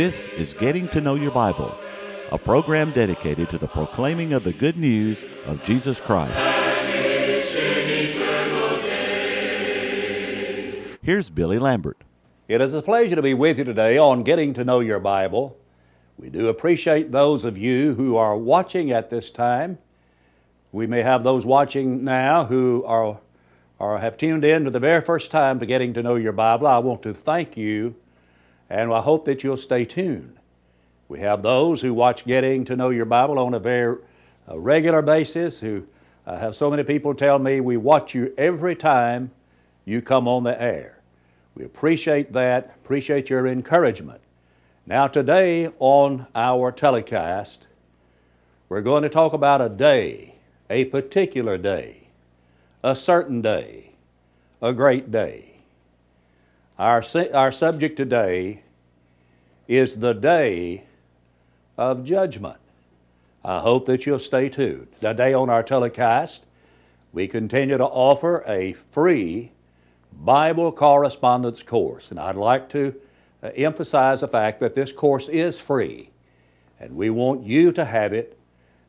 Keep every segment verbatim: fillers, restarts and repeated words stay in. This is Getting to Know Your Bible, a program dedicated to the proclaiming of the good news of Jesus Christ. Here's Billy Lambert. It is a pleasure to be with you today on Getting to Know Your Bible. We do appreciate those of you who are watching at this time. We may have those watching now who are or have tuned in for the very first time to Getting to Know Your Bible. I want to thank you, and I hope that you'll stay tuned. We have those who watch Getting to Know Your Bible on a very uh, regular basis, who uh, have so many people tell me, we watch you every time you come on the air. We appreciate that, appreciate your encouragement. Now today on our telecast, we're going to talk about a day, a particular day, a certain day, a great day. Our our subject today is the day of judgment. I hope that you'll stay tuned. Today on our telecast, we continue to offer a free Bible correspondence course. And I'd like to emphasize the fact that this course is free, and we want you to have it.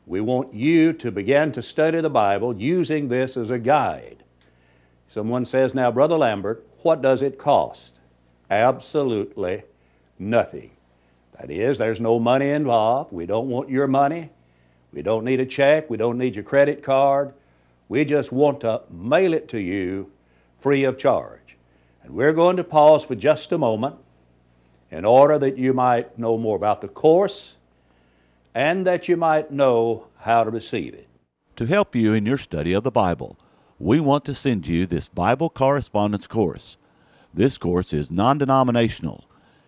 We want you to begin to study the Bible using this as a guide. Someone says, now, Brother Lambert, what does it cost? Absolutely nothing. That is, there's no money involved. We don't want your money. We don't need a check. We don't need your credit card. We just want to mail it to you free of charge. And we're going to pause for just a moment in order that you might know more about the course and that you might know how to receive it. To help you in your study of the Bible, we want to send you this Bible correspondence course. This course is non-denominational.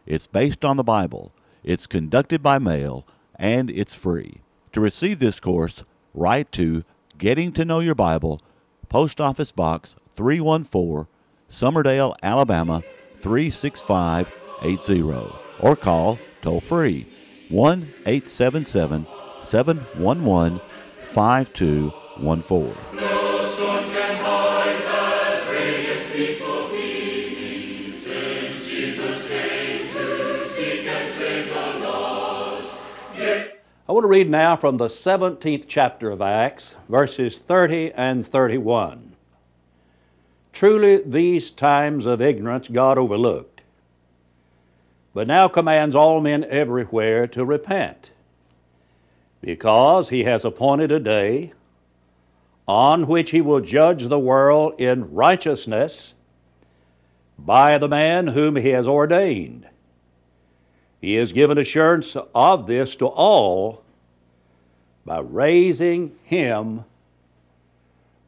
It's based on the Bible. It's conducted by mail, and it's free. To receive this course, write to Getting to Know Your Bible, Post Office Box three one four, Somerdale, Alabama three six five eight zero, or call toll-free one eight seven seven, seven one one, five two one four. No storm can hide that radiance peaceful beaming, since Jesus came to seek and save the lost. Yeah. I want to read now from the seventeenth chapter of Acts, verses thirty and thirty-one. Truly these times of ignorance God overlooked, but now commands all men everywhere to repent, because he has appointed a day on which he will judge the world in righteousness by the man whom he has ordained. He has given assurance of this to all by raising him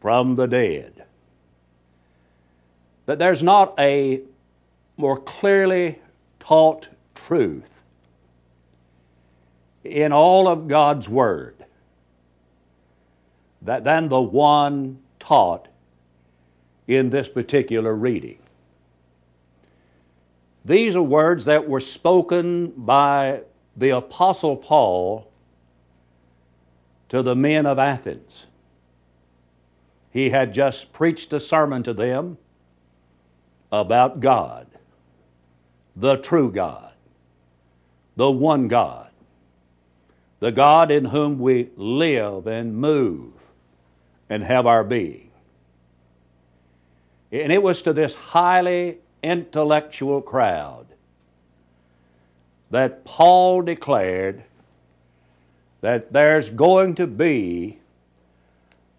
from the dead. That there's not a more clearly taught truth in all of God's Word that than the one taught in this particular reading. These are words that were spoken by the Apostle Paul to the men of Athens. He had just preached a sermon to them about God, the true God, the one God, the God in whom we live and move and have our being. And it was to this highly intellectual crowd that Paul declared that there's going to be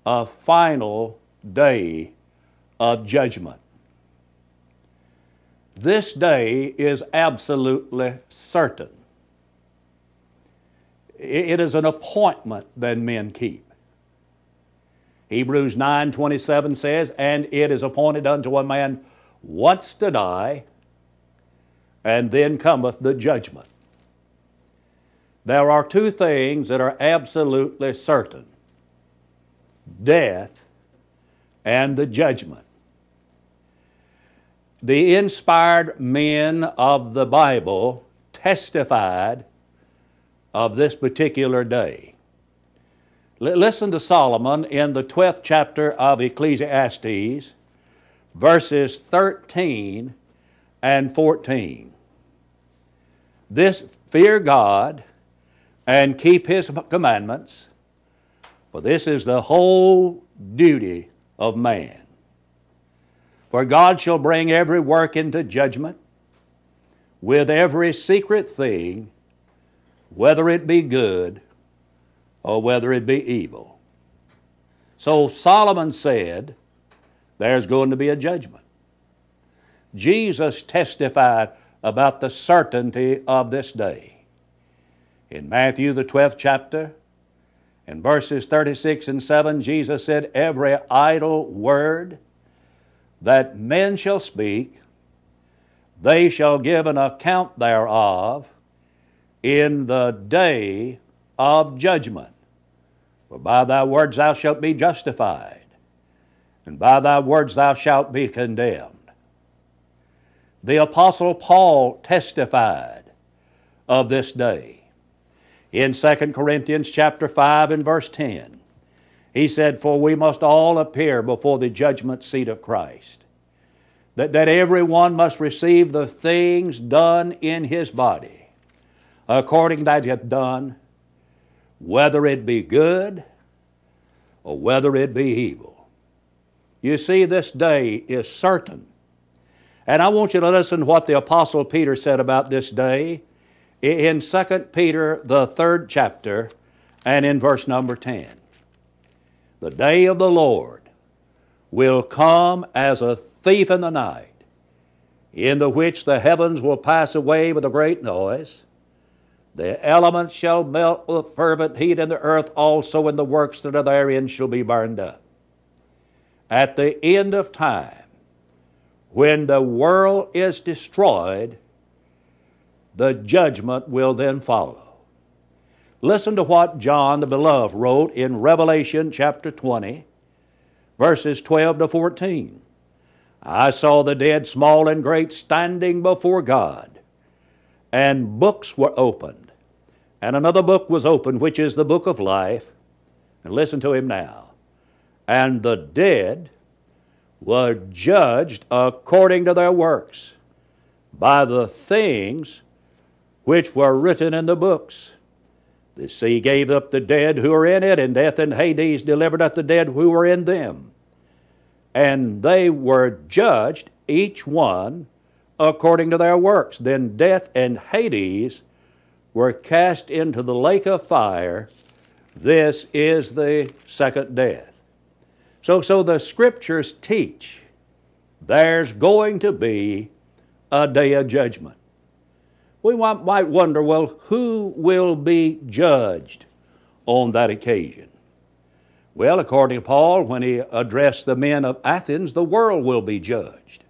a final day of judgment. This day is absolutely certain. It is an appointment that men keep. Hebrews nine twenty-seven says, and it is appointed unto a man once to die, and then cometh the judgment. There are two things that are absolutely certain: death and the judgment. The inspired men of the Bible testified of this particular day. L- listen to Solomon in the twelfth chapter of Ecclesiastes, verses thirteen and fourteen. this fear God and keep His commandments, for this is the whole duty of man. For God shall bring every work into judgment with every secret thing, whether it be good or whether it be evil. So Solomon said, there's going to be a judgment. Jesus testified about the certainty of this day. In Matthew, the twelfth chapter, in verses thirty-six and seven, Jesus said, every idle word that men shall speak, they shall give an account thereof in the day of judgment. For by thy words thou shalt be justified, and by thy words thou shalt be condemned. The Apostle Paul testified of this day. In Second Corinthians chapter five and verse ten, he said, for we must all appear before the judgment seat of Christ, that, that everyone must receive the things done in his body, according that he hath done, whether it be good or whether it be evil. You see, this day is certain. And I want you to listen to what the Apostle Peter said about this day in Second Peter, the third chapter, and in verse number ten. The day of the Lord will come as a thief in the night, in the which the heavens will pass away with a great noise. The elements shall melt with fervent heat, and the earth also and the works that are therein shall be burned up. At the end of time, when the world is destroyed, the judgment will then follow. Listen to what John the Beloved wrote in Revelation chapter twenty, verses twelve to fourteen. I saw the dead, small and great, standing before God, and books were opened. And another book was opened, which is the book of life. And listen to him now. And the dead were judged according to their works by the things which were written in the books. The sea gave up the dead who were in it, and death and Hades delivered up the dead who were in them. And they were judged, each one, according to their works. Then death and Hades were cast into the lake of fire. This is the second death. So, so the Scriptures teach there's going to be a day of judgment. We might wonder, well, who will be judged on that occasion? Well, according to Paul, when he addressed the men of Athens, the world will be judged.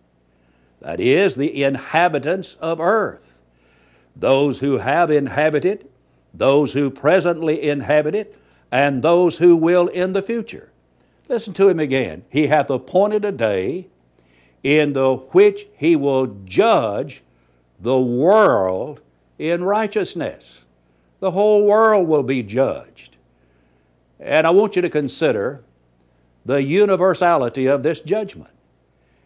That is, the inhabitants of earth, those who have inhabited, those who presently inhabit it, and those who will in the future. Listen to him again. He hath appointed a day in the which he will judge the world in righteousness. The whole world will be judged. And I want you to consider the universality of this judgment.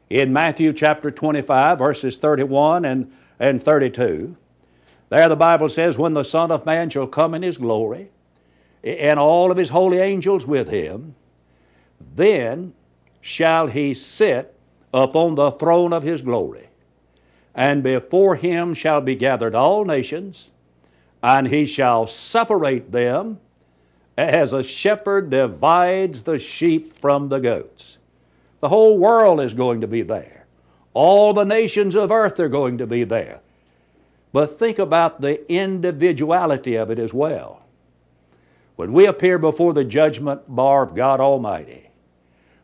In Matthew chapter twenty-five, verses thirty-one and thirty-two, there the Bible says, when the Son of Man shall come in his glory, and all of his holy angels with him, then shall he sit upon the throne of his glory, and before him shall be gathered all nations, and he shall separate them as a shepherd divides the sheep from the goats. The whole world is going to be there. All the nations of earth are going to be there. But think about the individuality of it as well. When we appear before the judgment bar of God Almighty,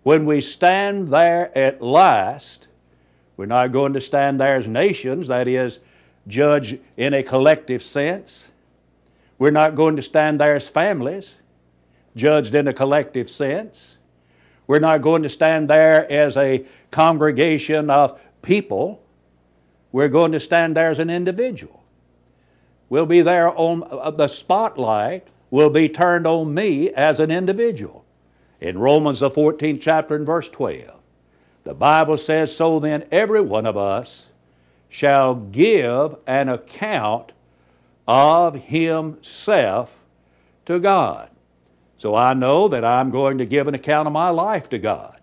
when we stand there at last, we're not going to stand there as nations, that is, judged in a collective sense. We're not going to stand there as families, judged in a collective sense. We're not going to stand there as a congregation of people. We're going to stand there as an individual. We'll be there on the spotlight will be turned on me as an individual. In Romans the fourteenth chapter and verse twelve, the Bible says, so then every one of us shall give an account of himself to God. So I know that I'm going to give an account of my life to God.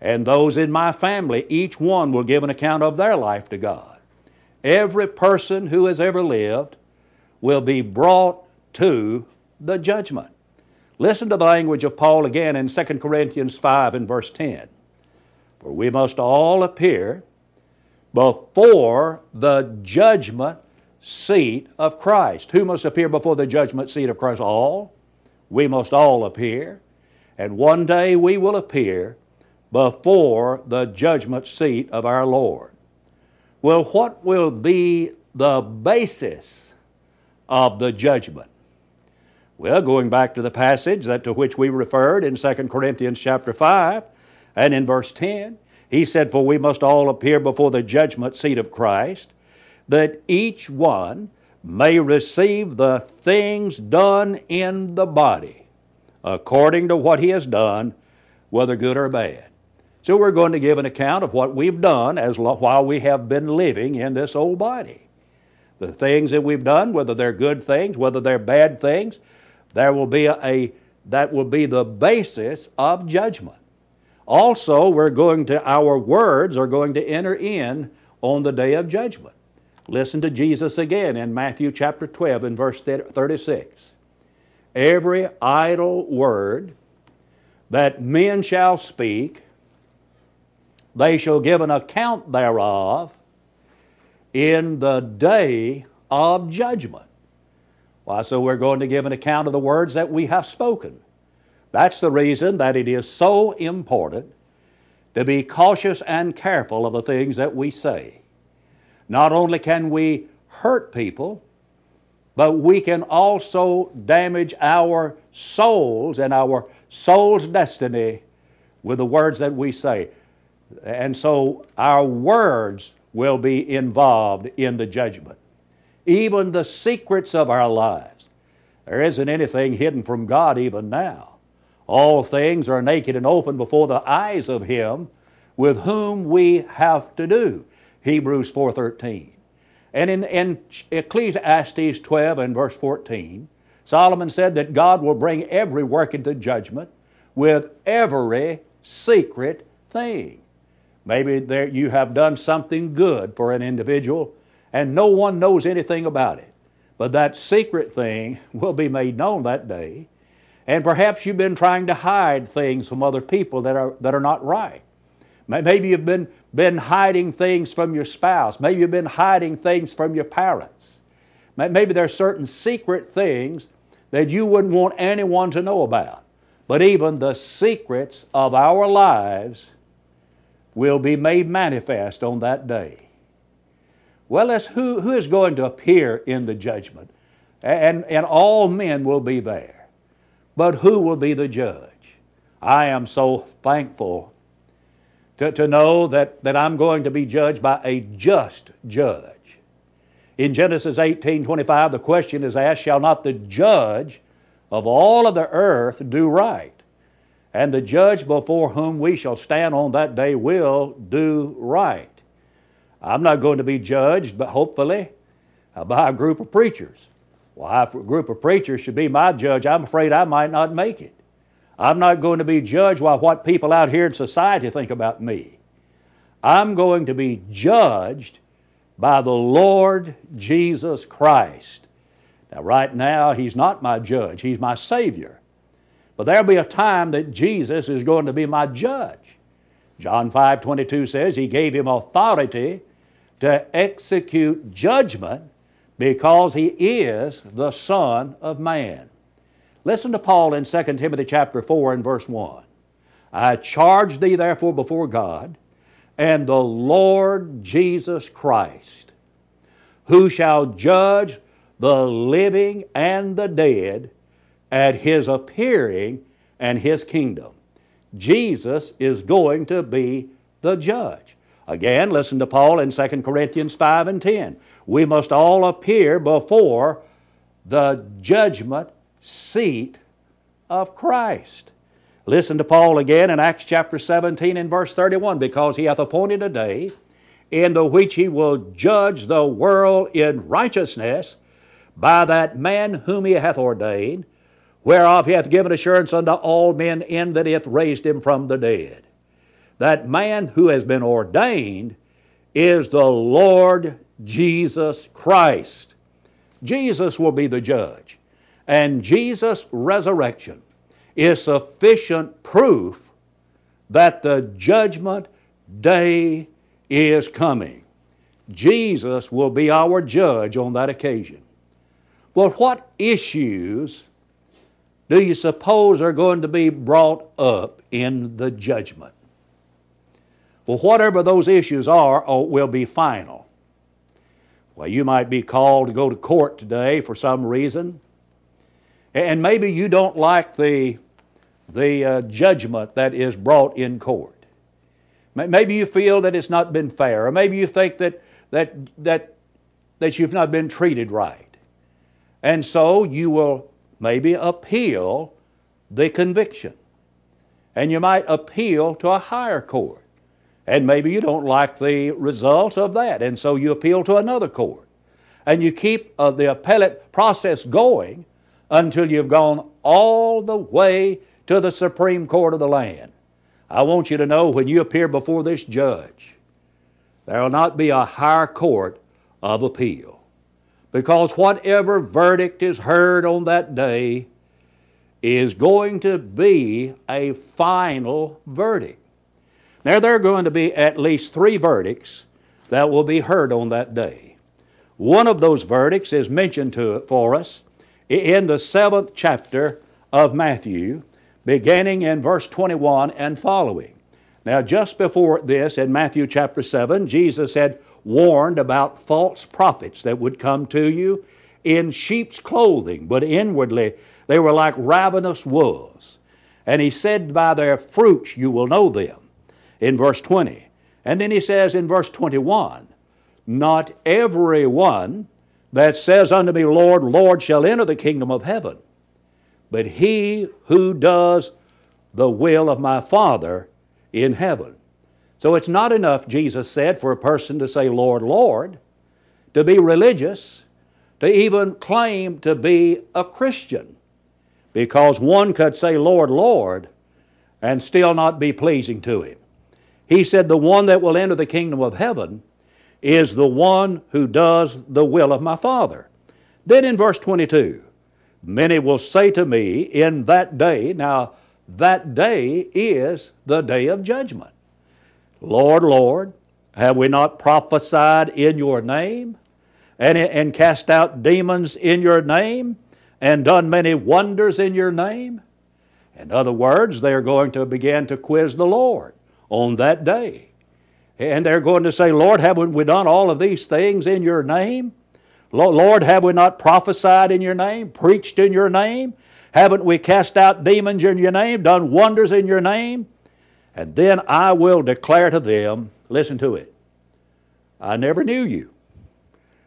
And those in my family, each one will give an account of their life to God. Every person who has ever lived will be brought to the judgment. Listen to the language of Paul again in Second Corinthians five and verse ten. For we must all appear before the judgment seat of Christ. Who must appear before the judgment seat of Christ? All. We must all appear. And one day we will appear before the judgment seat of our Lord. Well, what will be the basis of the judgment? Well, going back to the passage that to which we referred in Second Corinthians chapter five and in verse ten, he said, for we must all appear before the judgment seat of Christ, that each one may receive the things done in the body according to what he has done, whether good or bad. So we're going to give an account of what we've done as lo- while we have been living in this old body. The things that we've done, whether they're good things, whether they're bad things, there will be a, a that will be the basis of judgment. Also, we're going to our words are going to enter in on the day of judgment. Listen to Jesus again in Matthew chapter twelve and verse thirty-six. Every idle word that men shall speak, they shall give an account thereof in the day of judgment. Why, so we're going to give an account of the words that we have spoken. That's the reason that it is so important to be cautious and careful of the things that we say. Not only can we hurt people, but we can also damage our souls and our soul's destiny with the words that we say. And so our words will be involved in the judgment. Even the secrets of our lives. There isn't anything hidden from God even now. All things are naked and open before the eyes of Him with whom we have to do. Hebrews four thirteen. And in, in Ecclesiastes twelve and verse fourteen, Solomon said that God will bring every work into judgment with every secret thing. Maybe there you have done something good for an individual and no one knows anything about it. But that secret thing will be made known that day. And perhaps you've been trying to hide things from other people that are that are not right. Maybe you've been, been hiding things from your spouse. Maybe you've been hiding things from your parents. Maybe there are certain secret things that you wouldn't want anyone to know about. But even the secrets of our lives will be made manifest on that day. Well, as who, who is going to appear in the judgment? And, and all men will be there. But who will be the judge? I am so thankful to, to know that, that I'm going to be judged by a just judge. In Genesis eighteen twenty-five, the question is asked, shall not the judge of all of the earth do right? And the judge before whom we shall stand on that day will do right. I'm not going to be judged, but hopefully, by a group of preachers. Well, if a group of preachers should be my judge, I'm afraid I might not make it. I'm not going to be judged by what people out here in society think about me. I'm going to be judged by the Lord Jesus Christ. Now, right now, He's not my judge. He's my Savior. But there'll be a time that Jesus is going to be my judge. John five twenty-two says He gave Him authority to execute judgment because He is the Son of Man. Listen to Paul in Second Timothy chapter four and verse one. I charge thee therefore before God and the Lord Jesus Christ, who shall judge the living and the dead at His appearing and His kingdom. Jesus is going to be the judge. Again, listen to Paul in Second Corinthians five and ten. We must all appear before the judgment seat of Christ. Listen to Paul again in Acts chapter seventeen and verse thirty-one, because He hath appointed a day in the which He will judge the world in righteousness by that man whom he hath ordained, whereof he hath given assurance unto all men in that he hath raised him from the dead. That man who has been ordained is the Lord Jesus Christ. Jesus will be the judge. And Jesus' resurrection is sufficient proof that the judgment day is coming. Jesus will be our judge on that occasion. Well, what issues do you suppose are going to be brought up in the judgment? Well, whatever those issues are will be final. Well, you might be called to go to court today for some reason, and maybe you don't like the, the uh, judgment that is brought in court. Maybe you feel that it's not been fair, or maybe you think that that that that you've not been treated right. And so you will maybe appeal the conviction. And you might appeal to a higher court. And maybe you don't like the results of that, and so you appeal to another court. And you keep uh, the appellate process going until you've gone all the way to the Supreme Court of the land. I want you to know when you appear before this judge, there will not be a higher court of appeal, because whatever verdict is heard on that day is going to be a final verdict. Now, there are going to be at least three verdicts that will be heard on that day. One of those verdicts is mentioned to it for us in the seventh chapter of Matthew, beginning in verse twenty-one and following. Now, just before this, in Matthew chapter seven, Jesus had warned about false prophets that would come to you in sheep's clothing, but inwardly they were like ravenous wolves. And he said, by their fruits you will know them, in verse twenty. And then he says in verse twenty-one, not every one that says unto me, Lord, Lord, shall enter the kingdom of heaven, but he who does the will of my Father in heaven. So it's not enough, Jesus said, for a person to say, Lord, Lord, to be religious, to even claim to be a Christian, because one could say, Lord, Lord, and still not be pleasing to him. He said, the one that will enter the kingdom of heaven is the one who does the will of my Father. Then in verse twenty-two, many will say to me in that day, now that day is the day of judgment, Lord, Lord, have we not prophesied in your name, and, and cast out demons in your name, and done many wonders in your name? In other words, they're going to begin to quiz the Lord on that day. And they're going to say, Lord, haven't we done all of these things in your name? Lord, have we not prophesied in your name, preached in your name? Haven't we cast out demons in your name, done wonders in your name? And then I will declare to them, listen to it, I never knew you.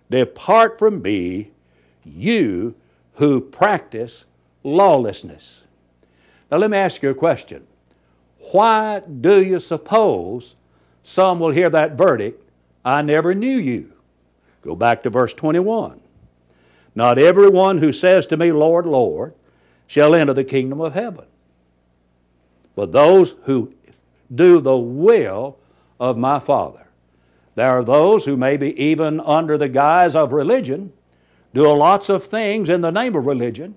Depart from me, you who practice lawlessness. Now let me ask you a question. Why do you suppose some will hear that verdict, I never knew you? Go back to verse twenty-one. Not everyone who says to me, Lord, Lord, shall enter the kingdom of heaven, but those who do the will of my Father. There are those who maybe even under the guise of religion do lots of things in the name of religion,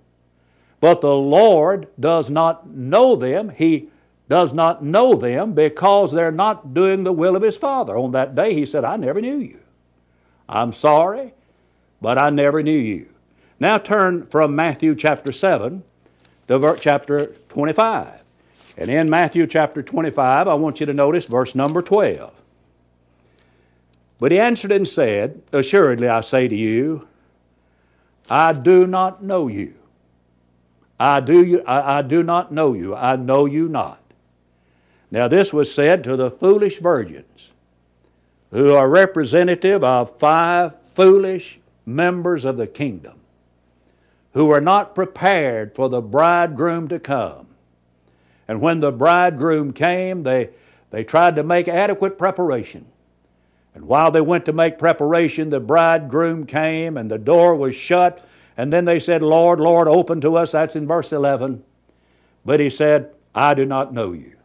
but the Lord does not know them. He does not know them because they're not doing the will of His Father. On that day, He said, I never knew you. I'm sorry, but I never knew you. Now turn from Matthew chapter seven to chapter twenty-five. And in Matthew chapter twenty-five, I want you to notice verse number twelve. But he answered and said, assuredly I say to you, I do not know you. I do, you, I, I do not know you. I know you not. Now this was said to the foolish virgins, who are representative of five foolish members of the kingdom who are not prepared for the bridegroom to come. And when the bridegroom came, they, they tried to make adequate preparation. And while they went to make preparation, the bridegroom came and the door was shut And then they said, Lord, Lord, open to us. That's in verse eleven. But he said, I do not know you.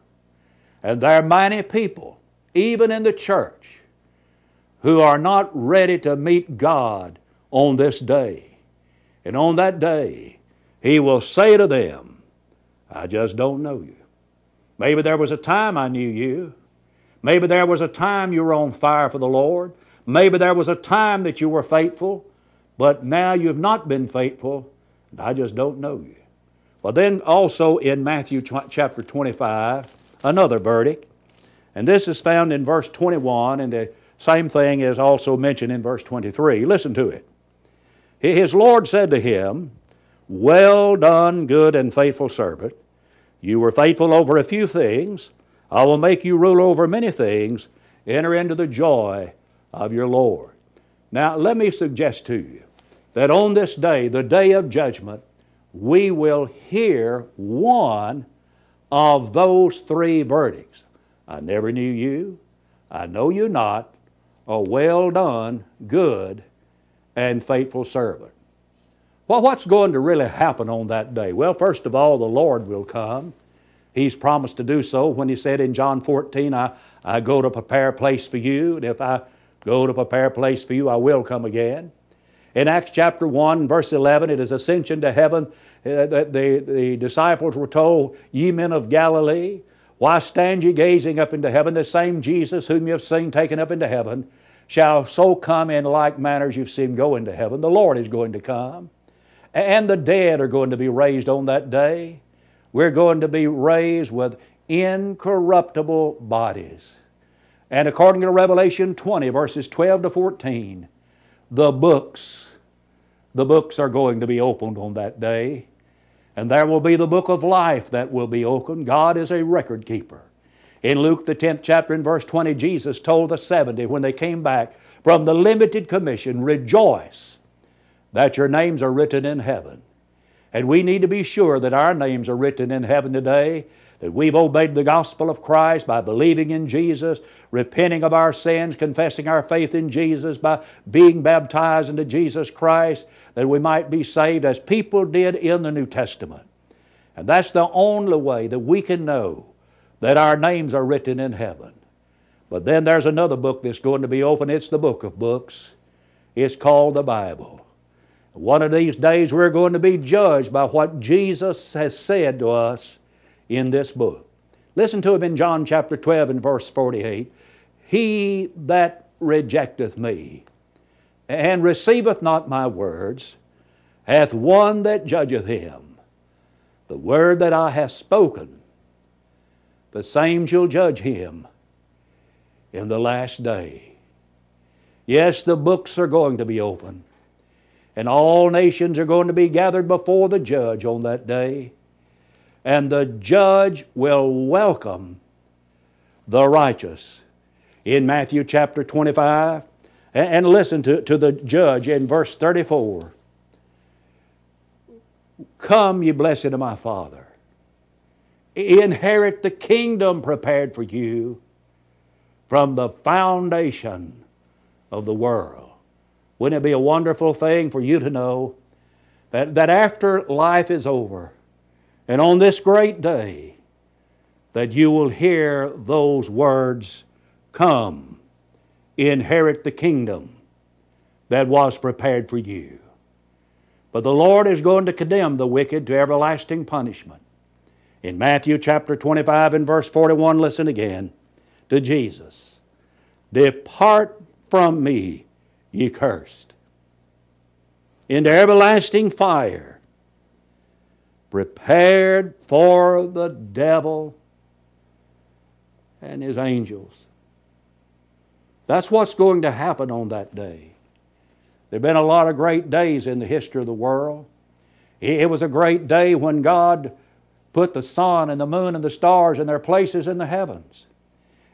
And there are many people, even in the church, who are not ready to meet God on this day. And on that day, He will say to them, I just don't know you. Maybe there was a time I knew you. Maybe there was a time you were on fire for the Lord. Maybe there was a time that you were faithful, but now you've not been faithful, and I just don't know you. Well, then also in Matthew chapter twenty-five, another verdict. And this is found in verse twenty-one, and the same thing is also mentioned in verse twenty-three. Listen to it. His Lord said to him, Well done, good and faithful servant. You were faithful over a few things. I will make you rule over many things. Enter into the joy of your Lord. Now, let me suggest to you that on this day, the day of judgment, we will hear one of those three verdicts. I never knew you, I know you not, or well done, good and faithful servant. Well, what's going to really happen on that day? Well, first of all, the Lord will come. He's promised to do so when He said in John fourteen, I, I go to prepare a place for you, and if I go to prepare a place for you, I will come again. In Acts chapter one, verse eleven, at His ascension to heaven, uh, the, the, the disciples were told, Ye men of Galilee, why stand ye gazing up into heaven? The same Jesus whom you have seen taken up into heaven shall so come in like manner as you've seen go into heaven. The Lord is going to come. And the dead are going to be raised on that day. We're going to be raised with incorruptible bodies. And according to Revelation twenty, verses twelve to fourteen, the books, the books are going to be opened on that day. And there will be the book of life that will be opened. God is a record keeper. In Luke the tenth chapter and verse twenty, Jesus told the seventy when they came back from the limited commission, rejoice that your names are written in heaven. And we need to be sure that our names are written in heaven today, that we've obeyed the gospel of Christ by believing in Jesus, repenting of our sins, confessing our faith in Jesus, by being baptized into Jesus Christ, that we might be saved as people did in the New Testament. And that's the only way that we can know that our names are written in heaven. But then there's another book that's going to be open. It's the book of books. It's called the Bible. One of these days we're going to be judged by what Jesus has said to us in this book. Listen to Him in John chapter twelve and verse forty-eight. He that rejecteth me, and receiveth not my words, hath one that judgeth him. The word that I have spoken, the same shall judge him in the last day. Yes, the books are going to be open, and all nations are going to be gathered before the judge on that day. And the judge will welcome the righteous. In Matthew chapter twenty-five, and listen to, to the judge in verse thirty-four. Come, ye blessed of my Father, inherit the kingdom prepared for you from the foundation of the world. Wouldn't it be a wonderful thing for you to know that, that after life is over, and on this great day, that you will hear those words, come, inherit the kingdom that was prepared for you. But the Lord is going to condemn the wicked to everlasting punishment. In Matthew chapter twenty-five and verse forty-one, listen again to Jesus. Depart from me, ye cursed, into everlasting fire, prepared for the devil and his angels. That's what's going to happen on that day. There have been a lot of great days in the history of the world. It was a great day when God put the sun and the moon and the stars in their places in the heavens.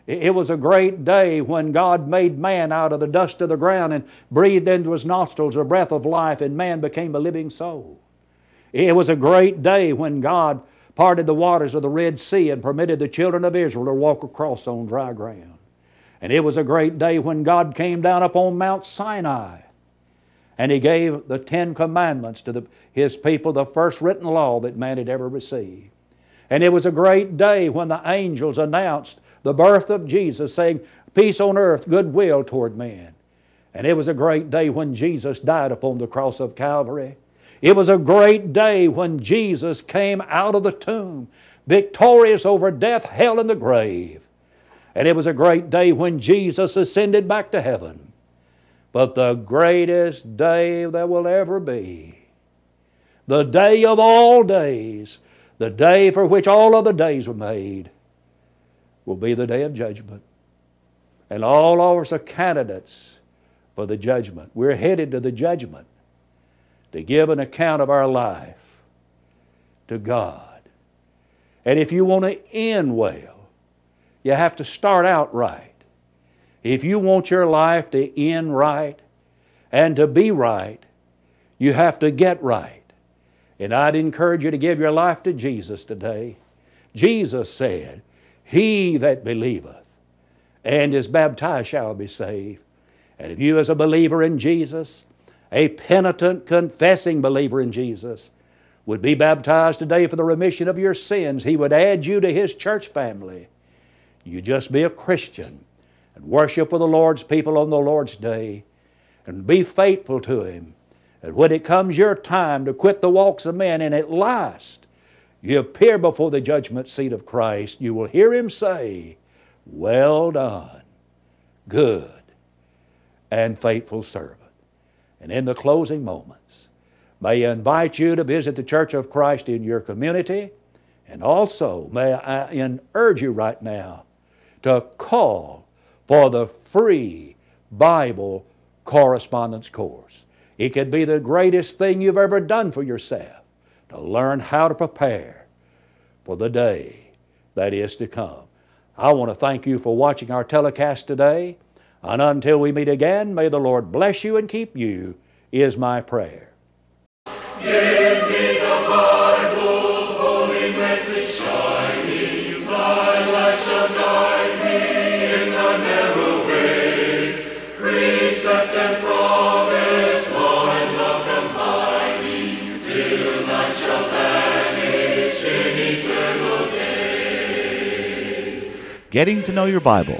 It was a great day when God made man out of the dust of the ground and breathed into his nostrils the breath of life, and man became a living soul. It was a great day when God parted the waters of the Red Sea and permitted the children of Israel to walk across on dry ground. And it was a great day when God came down upon Mount Sinai And he gave the Ten Commandments to the, his people, the first written law that man had ever received. And it was a great day when the angels announced the birth of Jesus, saying, "Peace on earth, goodwill toward men." And it was a great day when Jesus died upon the cross of Calvary. It was a great day when Jesus came out of the tomb, victorious over death, hell, and the grave. And it was a great day when Jesus ascended back to heaven. But the greatest day there will ever be, the day of all days, the day for which all other days were made, will be the day of judgment. And all of us are candidates for the judgment. We're headed to the judgment to give an account of our life to God. And if you want to end well, you have to start out right. If you want your life to end right and to be right, you have to get right. And I'd encourage you to give your life to Jesus today. Jesus said, "He that believeth and is baptized shall be saved." And if you as a believer in Jesus, a penitent, confessing believer in Jesus, would be baptized today for the remission of your sins, He would add you to His church family. You just be a Christian and worship with the Lord's people on the Lord's day and be faithful to Him. And when it comes your time to quit the walks of men and at last you appear before the judgment seat of Christ, you will hear Him say, "Well done, good and faithful servant." And in the closing moments, may I invite you to visit the Church of Christ in your community, and also may I urge you right now to call for the free Bible correspondence course. It could be the greatest thing you've ever done for yourself to learn how to prepare for the day that is to come. I want to thank you for watching our telecast today. And until we meet again, may the Lord bless you and keep you, is my prayer. Give me the Bible, holy message shining. Thy light shall guide me in the narrow way. Precept and promise, mine love combining, till light shall vanish in eternal day. Getting to Know Your Bible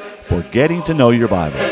for Getting to Know Your Bible.